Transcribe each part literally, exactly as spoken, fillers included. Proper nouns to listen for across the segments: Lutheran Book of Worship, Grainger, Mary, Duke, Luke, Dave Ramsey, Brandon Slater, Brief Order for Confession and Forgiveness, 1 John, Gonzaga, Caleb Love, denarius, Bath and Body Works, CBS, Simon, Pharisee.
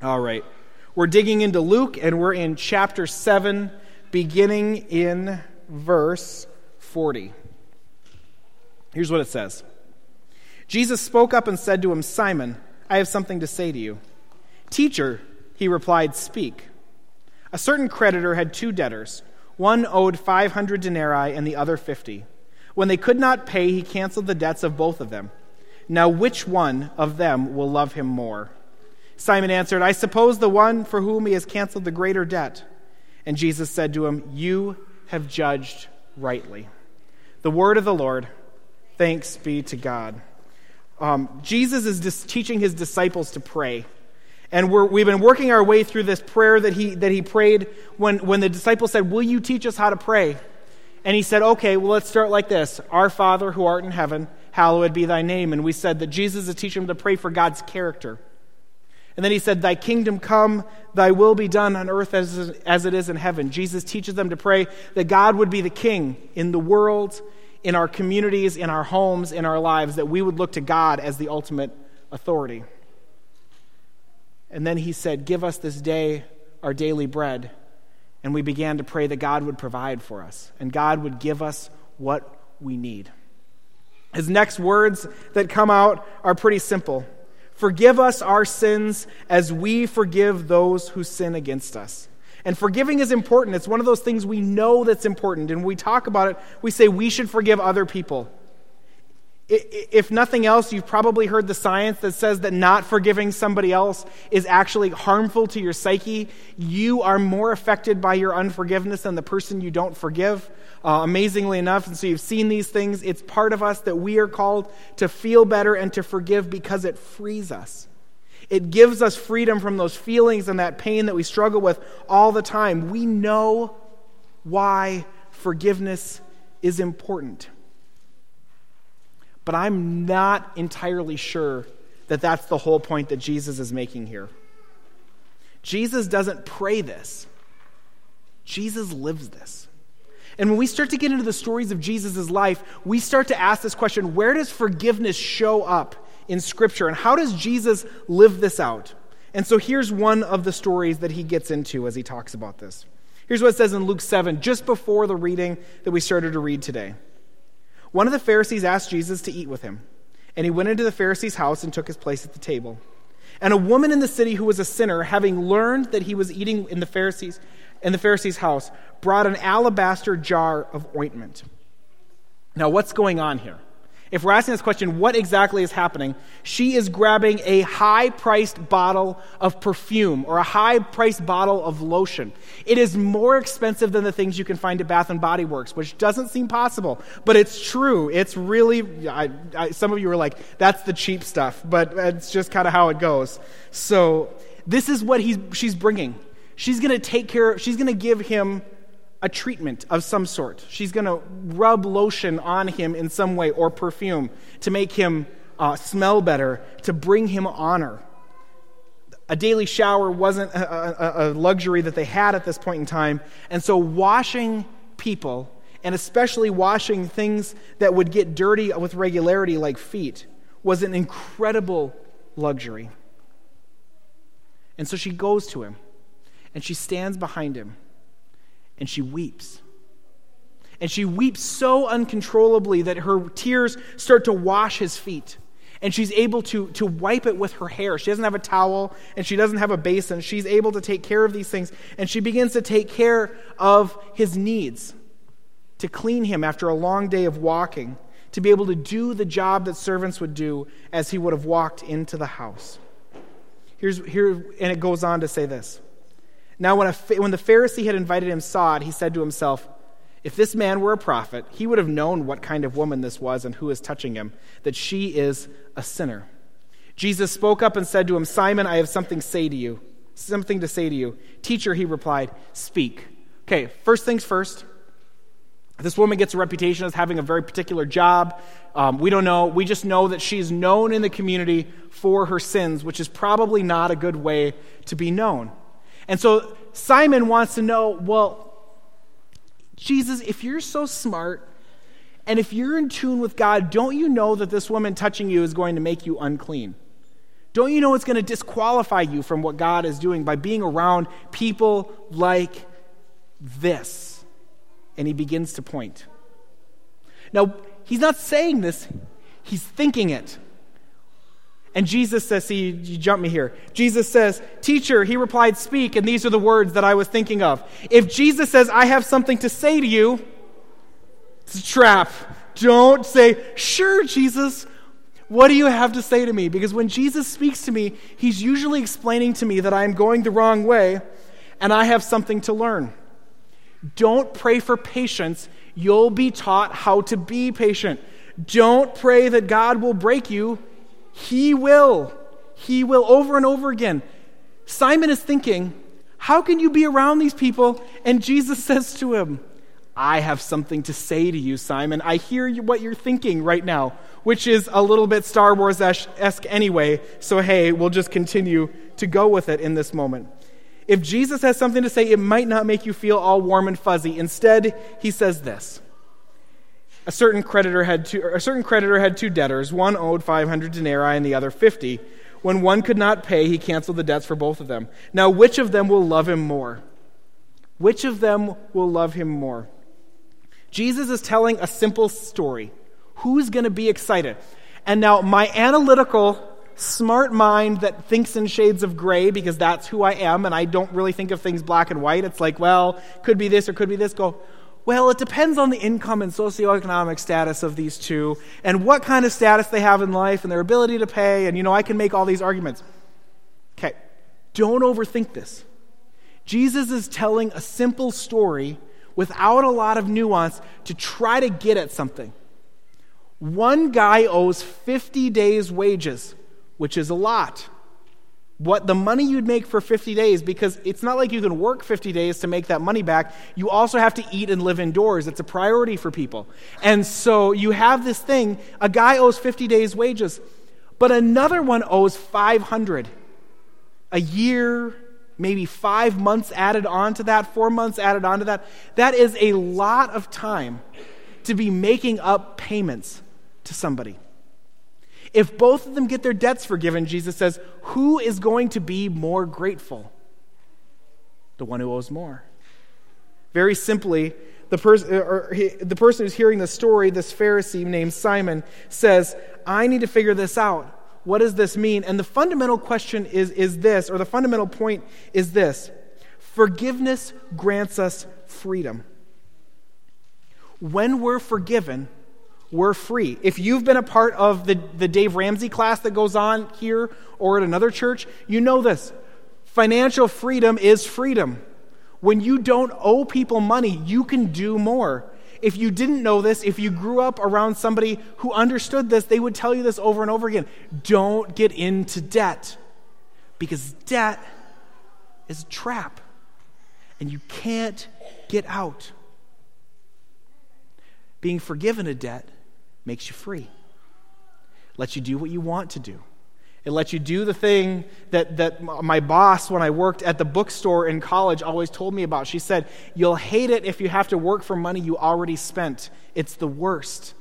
All right. We're digging into Luke, and we're in chapter seven, beginning in verse forty. Here's what it says. Jesus spoke up and said to him, "Simon, I have something to say to you." "Teacher," he replied, "speak." "A certain creditor had two debtors. One owed five hundred denarii and the other fifty. When they could not pay, he canceled the debts of both of them. Now which one of them will love him more?" Simon answered, "I suppose the one for whom he has canceled the greater debt." And Jesus said to him, "You have judged rightly." The word of the Lord. Thanks be to God. Um, Jesus is dis- teaching his disciples to pray. And we're, we've been working our way through this prayer that he that he prayed when, when the disciples said, "Will you teach us how to pray?" And he said, "Okay, well, let's start like this. Our Father who art in heaven, hallowed be thy name." And we said that Jesus is teaching them to pray for God's character. And then he said, "Thy kingdom come, thy will be done on earth as, as it is in heaven." Jesus teaches them to pray that God would be the king in the world, in our communities, in our homes, in our lives, that we would look to God as the ultimate authority. And then he said, "Give us this day our daily bread." And we began to pray that God would provide for us and God would give us what we need. His next words that come out are pretty simple. "Forgive us our sins as we forgive those who sin against us." And forgiving is important. It's one of those things we know that's important. And when we talk about it, we say we should forgive other people. If nothing else, you've probably heard the science that says that not forgiving somebody else is actually harmful to your psyche. You are more affected by your unforgiveness than the person you don't forgive. Uh, amazingly enough, and so you've seen these things. It's part of us that we are called to feel better and to forgive because it frees us. It gives us freedom from those feelings and that pain that we struggle with all the time. We know why forgiveness is important. But I'm not entirely sure that that's the whole point that Jesus is making here. Jesus doesn't pray this. Jesus lives this. And when we start to get into the stories of Jesus' life, we start to ask this question, where does forgiveness show up in Scripture? And how does Jesus live this out? And so here's one of the stories that he gets into as he talks about this. Here's what it says in Luke seven, just before the reading that we started to read today. "One of the Pharisees asked Jesus to eat with him, and he went into the Pharisee's house and took his place at the table. And a woman in the city who was a sinner, having learned that he was eating in the Pharisee's in the Pharisee's house, brought an alabaster jar of ointment." Now, what's going on here? If we're asking this question, what exactly is happening? She is grabbing a high-priced bottle of perfume or a high-priced bottle of lotion. It is more expensive than the things you can find at Bath and Body Works, which doesn't seem possible, but it's true. It's really, I, I, some of you are like, that's the cheap stuff, but it's just kind of how it goes. So this is what he's, she's bringing. She's going to take care of, she's going to give him a treatment of some sort. She's going to rub lotion on him in some way or perfume to make him uh, smell better, to bring him honor. A daily shower wasn't a, a, a luxury that they had at this point in time. And so washing people, and especially washing things that would get dirty with regularity like feet, was an incredible luxury. And so she goes to him. And she stands behind him, and she weeps. And she weeps so uncontrollably that her tears start to wash his feet. And she's able to, to wipe it with her hair. She doesn't have a towel, and she doesn't have a basin. She's able to take care of these things, and she begins to take care of his needs, to clean him after a long day of walking, to be able to do the job that servants would do as he would have walked into the house. Here's here, and it goes on to say this. Now, when, a, when the Pharisee had invited him saw it, he said to himself, "If this man were a prophet, he would have known what kind of woman this was and who is touching him, that she is a sinner." Jesus spoke up and said to him, "Simon, I have something to say to you. Something to say to you." "Teacher," he replied, "speak." Okay, first things first. This woman gets a reputation as having a very particular job. Um, we don't know. We just know that she's known in the community for her sins, which is probably not a good way to be known. And so Simon wants to know, well, Jesus, if you're so smart and if you're in tune with God, don't you know that this woman touching you is going to make you unclean? Don't you know it's going to disqualify you from what God is doing by being around people like this? And he begins to point. Now, he's not saying this, he's thinking it. And Jesus says, see, you jump me here. Jesus says, "Teacher," he replied, "speak, and these are the words that I was thinking of." If Jesus says, "I have something to say to you," it's a trap. Don't say, "Sure, Jesus, what do you have to say to me?" Because when Jesus speaks to me, he's usually explaining to me that I am going the wrong way and I have something to learn. Don't pray for patience. You'll be taught how to be patient. Don't pray that God will break you. He will. He will, over and over again. Simon is thinking, how can you be around these people? And Jesus says to him, "I have something to say to you, Simon. I hear you, what you're thinking right now," which is a little bit Star Wars-esque anyway, so hey, we'll just continue to go with it in this moment. If Jesus has something to say, it might not make you feel all warm and fuzzy. Instead, he says this. A certain creditor had two, a certain creditor had two debtors. One owed five hundred denarii and the other fifty. When one could not pay, he canceled the debts for both of them. Now, which of them will love him more? Which of them will love him more? Jesus is telling a simple story. Who's going to be excited? And now my analytical, smart mind that thinks in shades of gray, because that's who I am, and I don't really think of things black and white. It's like, well, could be this or could be this. Go, well, it depends on the income and socioeconomic status of these two and what kind of status they have in life and their ability to pay. And, you know, I can make all these arguments. Okay, don't overthink this. Jesus is telling a simple story without a lot of nuance to try to get at something. One guy owes fifty days' wages, which is a lot. What the money you'd make for fifty days, because it's not like you can work fifty days to make that money back. You also have to eat and live indoors. It's a priority for people. And so you have this thing, a guy owes fifty days' wages, but another one owes five hundred. A year, maybe five months added on to that, four months added on to that. That is a lot of time to be making up payments to somebody. If both of them get their debts forgiven, Jesus says, who is going to be more grateful? The one who owes more. Very simply, the, pers- or he, the person who's hearing the story, this Pharisee named Simon, says, I need to figure this out. What does this mean? And the fundamental question is, is this, or the fundamental point is this. Forgiveness grants us freedom. When we're forgiven, we're free. If you've been a part of the, the Dave Ramsey class that goes on here or at another church, you know this. Financial freedom is freedom. When you don't owe people money, you can do more. If you didn't know this, if you grew up around somebody who understood this, they would tell you this over and over again. Don't get into debt, because debt is a trap and you can't get out. Being forgiven a debt makes you free. It lets you do what you want to do. It lets you do the thing that, that my boss, when I worked at the bookstore in college, always told me about. She said, you'll hate it if you have to work for money you already spent. It's the worst.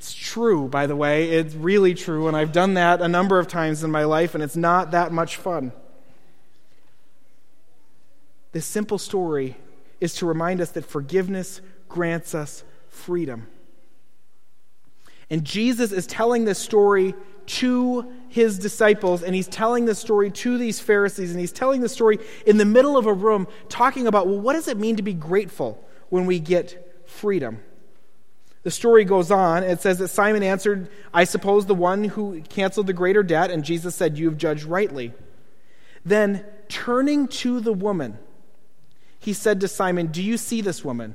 It's true, by the way. It's really true, and I've done that a number of times in my life, and it's not that much fun. This simple story is to remind us that forgiveness grants us freedom. And Jesus is telling this story to his disciples, and he's telling this story to these Pharisees, and he's telling the story in the middle of a room talking about, well, what does it mean to be grateful when we get freedom? The story goes on. It says that Simon answered, I suppose the one who canceled the greater debt, and Jesus said, you have judged rightly. Then turning to the woman, he said to Simon, do you see this woman?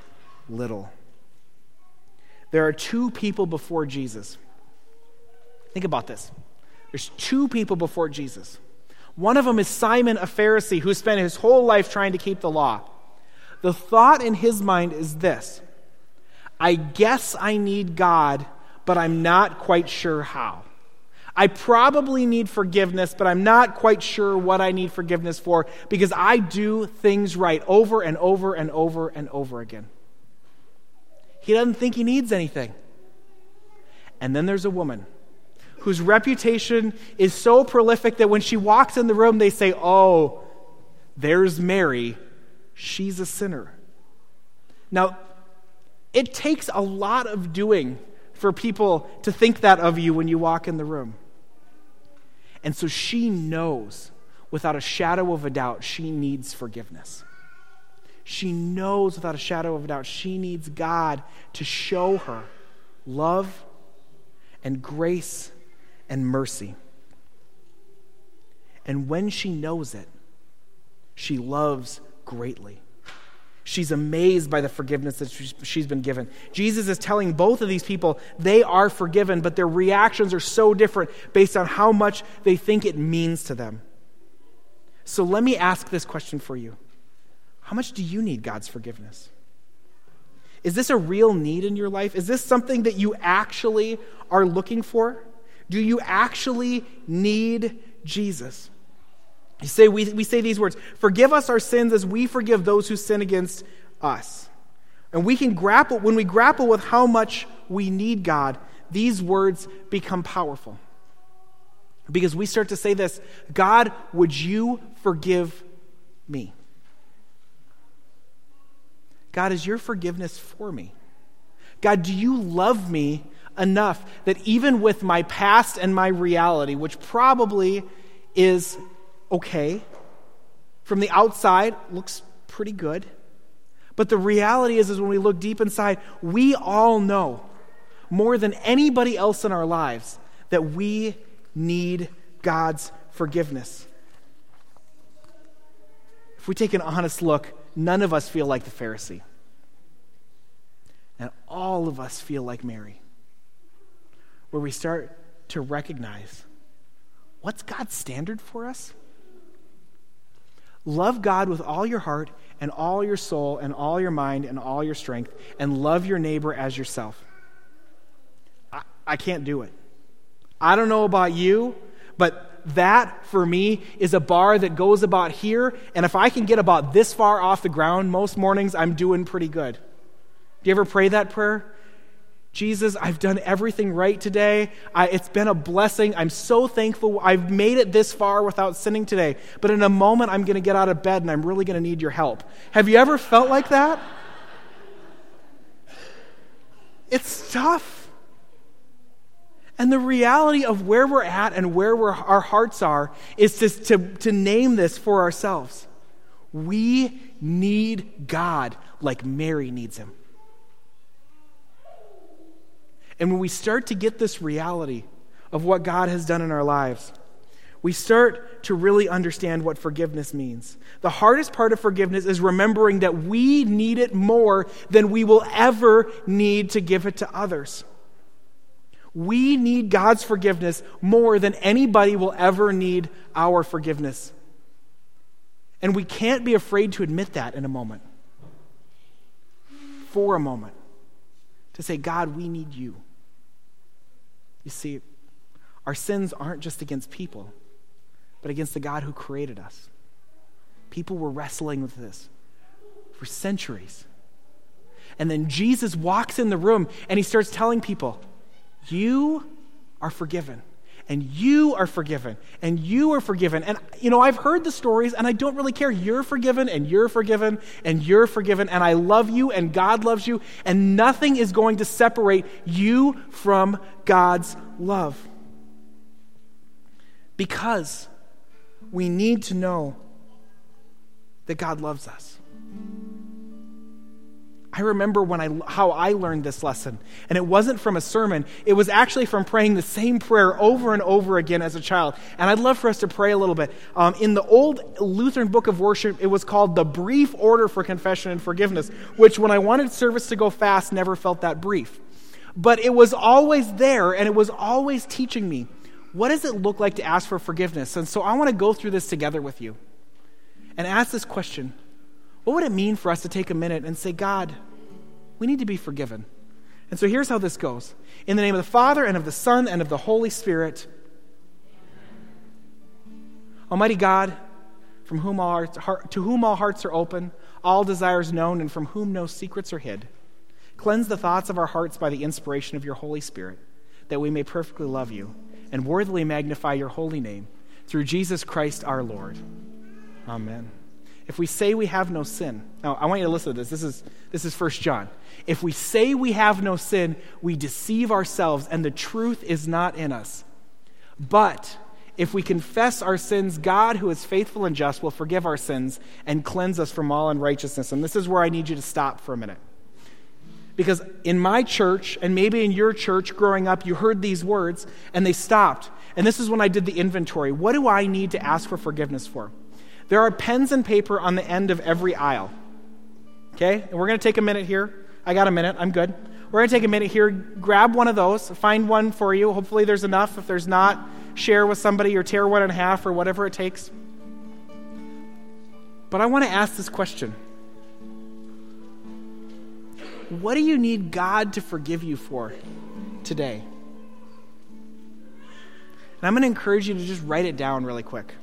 little. There are two people before Jesus. Think about this. There's two people before Jesus. One of them is Simon, a Pharisee, who spent his whole life trying to keep the law. The thought in his mind is this: I guess I need God, but I'm not quite sure how. I probably need forgiveness, but I'm not quite sure what I need forgiveness for, because I do things right over and over and over and over again. He doesn't think he needs anything. And then there's a woman whose reputation is so prolific that when she walks in the room, they say, oh, there's Mary. She's a sinner. Now, it takes a lot of doing for people to think that of you when you walk in the room. And so she knows, without a shadow of a doubt, she needs forgiveness. She knows, without a shadow of a doubt, she needs God to show her love and grace and mercy. And when she knows it, she loves greatly. She's amazed by the forgiveness that she's been given. Jesus is telling both of these people they are forgiven, but their reactions are so different based on how much they think it means to them. So let me ask this question for you. How much do you need God's forgiveness? Is this a real need in your life? Is this something that you actually are looking for? Do you actually need Jesus? You say, we, we say these words, forgive us our sins as we forgive those who sin against us. And we can grapple, when we grapple with how much we need God, these words become powerful. Because we start to say this, God, would you forgive me? God, is your forgiveness for me? God, do you love me enough that even with my past and my reality, which probably is okay, from the outside, looks pretty good, but the reality is, is when we look deep inside, we all know more than anybody else in our lives that we need God's forgiveness. If we take an honest look, none of us feel like the Pharisee. And all of us feel like Mary, where we start to recognize, what's God's standard for us? Love God with all your heart and all your soul and all your mind and all your strength, and love your neighbor as yourself. I, I can't do it. I don't know about you, but that, for me, is a bar that goes about here, and if I can get about this far off the ground most mornings, I'm doing pretty good. Do you ever pray that prayer? Jesus, I've done everything right today. I, it's been a blessing. I'm so thankful. I've made it this far without sinning today, but in a moment, I'm going to get out of bed, and I'm really going to need your help. Have you ever felt like that? It's tough. And the reality of where we're at and where we're, our hearts are is to, to, to name this for ourselves. We need God like Mary needs him. And when we start to get this reality of what God has done in our lives, we start to really understand what forgiveness means. The hardest part of forgiveness is remembering that we need it more than we will ever need to give it to others. We need God's forgiveness more than anybody will ever need our forgiveness. And we can't be afraid to admit that in a moment. For a moment. To say, God, we need you. You see, our sins aren't just against people, but against the God who created us. People were wrestling with this for centuries. And then Jesus walks in the room and he starts telling people, you are forgiven, and you are forgiven, and you are forgiven. And, you know, I've heard the stories, and I don't really care. You're forgiven, and you're forgiven, and you're forgiven, and I love you, and God loves you, and nothing is going to separate you from God's love. Because we need to know that God loves us. I remember when I, how I learned this lesson, and it wasn't from a sermon. It was actually from praying the same prayer over and over again as a child, and I'd love for us to pray a little bit. Um, in the old Lutheran Book of Worship, it was called the Brief Order for Confession and Forgiveness, which when I wanted service to go fast, never felt that brief. But it was always there, and it was always teaching me, what does it look like to ask for forgiveness? And so I want to go through this together with you and ask this question. What would it mean for us to take a minute and say, God, we need to be forgiven? And so here's how this goes. In the name of the Father, and of the Son, and of the Holy Spirit. Almighty God, from whom all hearts, heart, to whom all hearts are open, all desires known, and from whom no secrets are hid, cleanse the thoughts of our hearts by the inspiration of your Holy Spirit, that we may perfectly love you and worthily magnify your holy name, through Jesus Christ our Lord. Amen. If we say we have no sin, now I want you to listen to this. This is this is First John. If we say we have no sin, we deceive ourselves, and the truth is not in us. But if we confess our sins, God, who is faithful and just, will forgive our sins and cleanse us from all unrighteousness. And this is where I need you to stop for a minute. Because in my church, and maybe in your church growing up, you heard these words, and they stopped. And this is when I did the inventory. What do I need to ask for forgiveness for? There are pens and paper on the end of every aisle. Okay? And we're going to take a minute here. I got a minute. I'm good. We're going to take a minute here. Grab one of those. Find one for you. Hopefully there's enough. If there's not, share with somebody or tear one in half or whatever it takes. But I want to ask this question. What do you need God to forgive you for today? And I'm going to encourage you to just write it down really quick.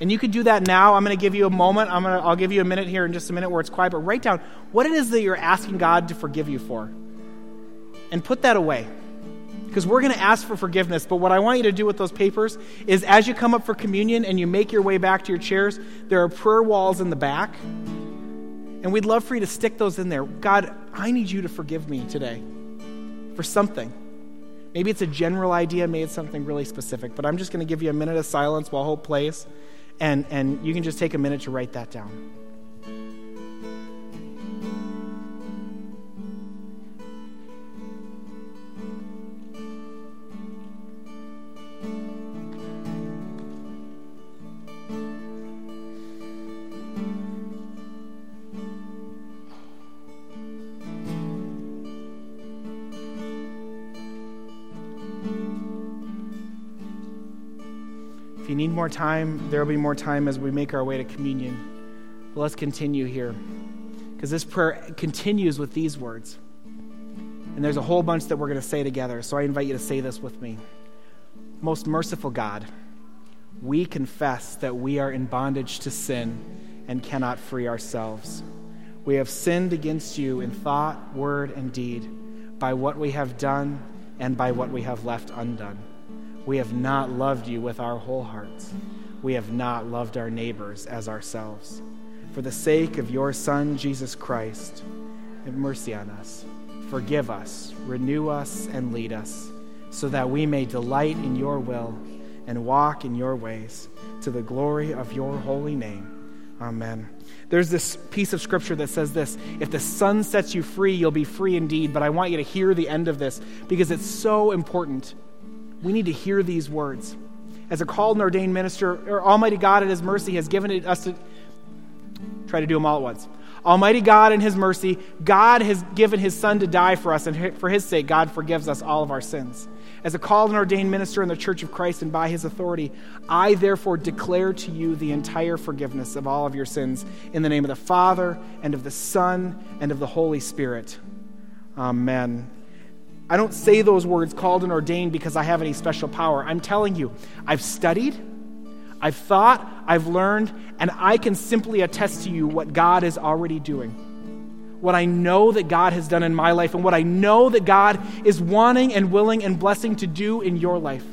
And you could do that now. I'm going to give you a moment. I'm going to, I'll give you a minute here in just a minute where it's quiet, but write down what it is that you're asking God to forgive you for. And put that away. Because we're going to ask for forgiveness, but what I want you to do with those papers is as you come up for communion and you make your way back to your chairs, there are prayer walls in the back. And we'd love for you to stick those in there. God, I need you to forgive me today for something. Maybe it's a general idea, maybe it's something really specific, but I'm just going to give you a minute of silence while hope plays. And and you can just take a minute to write that down. If you need more time, there will be more time as we make our way to communion. But let's continue here, because this prayer continues with these words. And there's a whole bunch that we're going to say together, so I invite you to say this with me. Most merciful God, we confess that we are in bondage to sin and cannot free ourselves. We have sinned against you in thought, word, and deed, by what we have done and by what we have left undone. We have not loved you with our whole hearts. We have not loved our neighbors as ourselves. For the sake of your Son, Jesus Christ, have mercy on us. Forgive us, renew us, and lead us, so that we may delight in your will and walk in your ways, to the glory of your holy name. Amen. There's this piece of scripture that says this: if the Son sets you free, you'll be free indeed. But I want you to hear the end of this, because it's so important. We need to hear these words. As a called and ordained minister, or Almighty God in his mercy has given it us to, try to do them all at once. Almighty God in his mercy, God has given his Son to die for us, and for his sake, God forgives us all of our sins. As a called and ordained minister in the Church of Christ and by his authority, I therefore declare to you the entire forgiveness of all of your sins in the name of the Father, and of the Son, and of the Holy Spirit. Amen. I don't say those words called and ordained because I have any special power. I'm telling you, I've studied, I've thought, I've learned, and I can simply attest to you what God is already doing, what I know that God has done in my life, and what I know that God is wanting and willing and blessing to do in your life.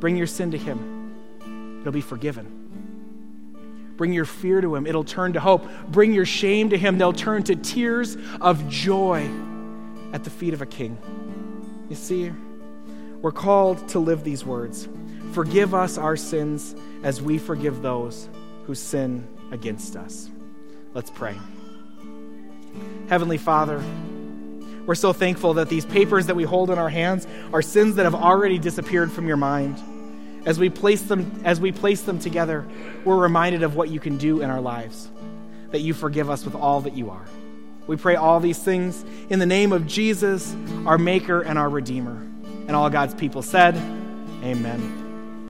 Bring your sin to him. It'll be forgiven. Bring your fear to him. It'll turn to hope. Bring your shame to him. They'll turn to tears of joy at the feet of a king. You see, we're called to live these words. Forgive us our sins as we forgive those who sin against us. Let's pray. Heavenly Father, we're so thankful that these papers that we hold in our hands are sins that have already disappeared from your mind. As we place them, as we place them together, we're reminded of what you can do in our lives, that you forgive us with all that you are. We pray all these things in the name of Jesus, our Maker and our Redeemer. And all God's people said, Amen.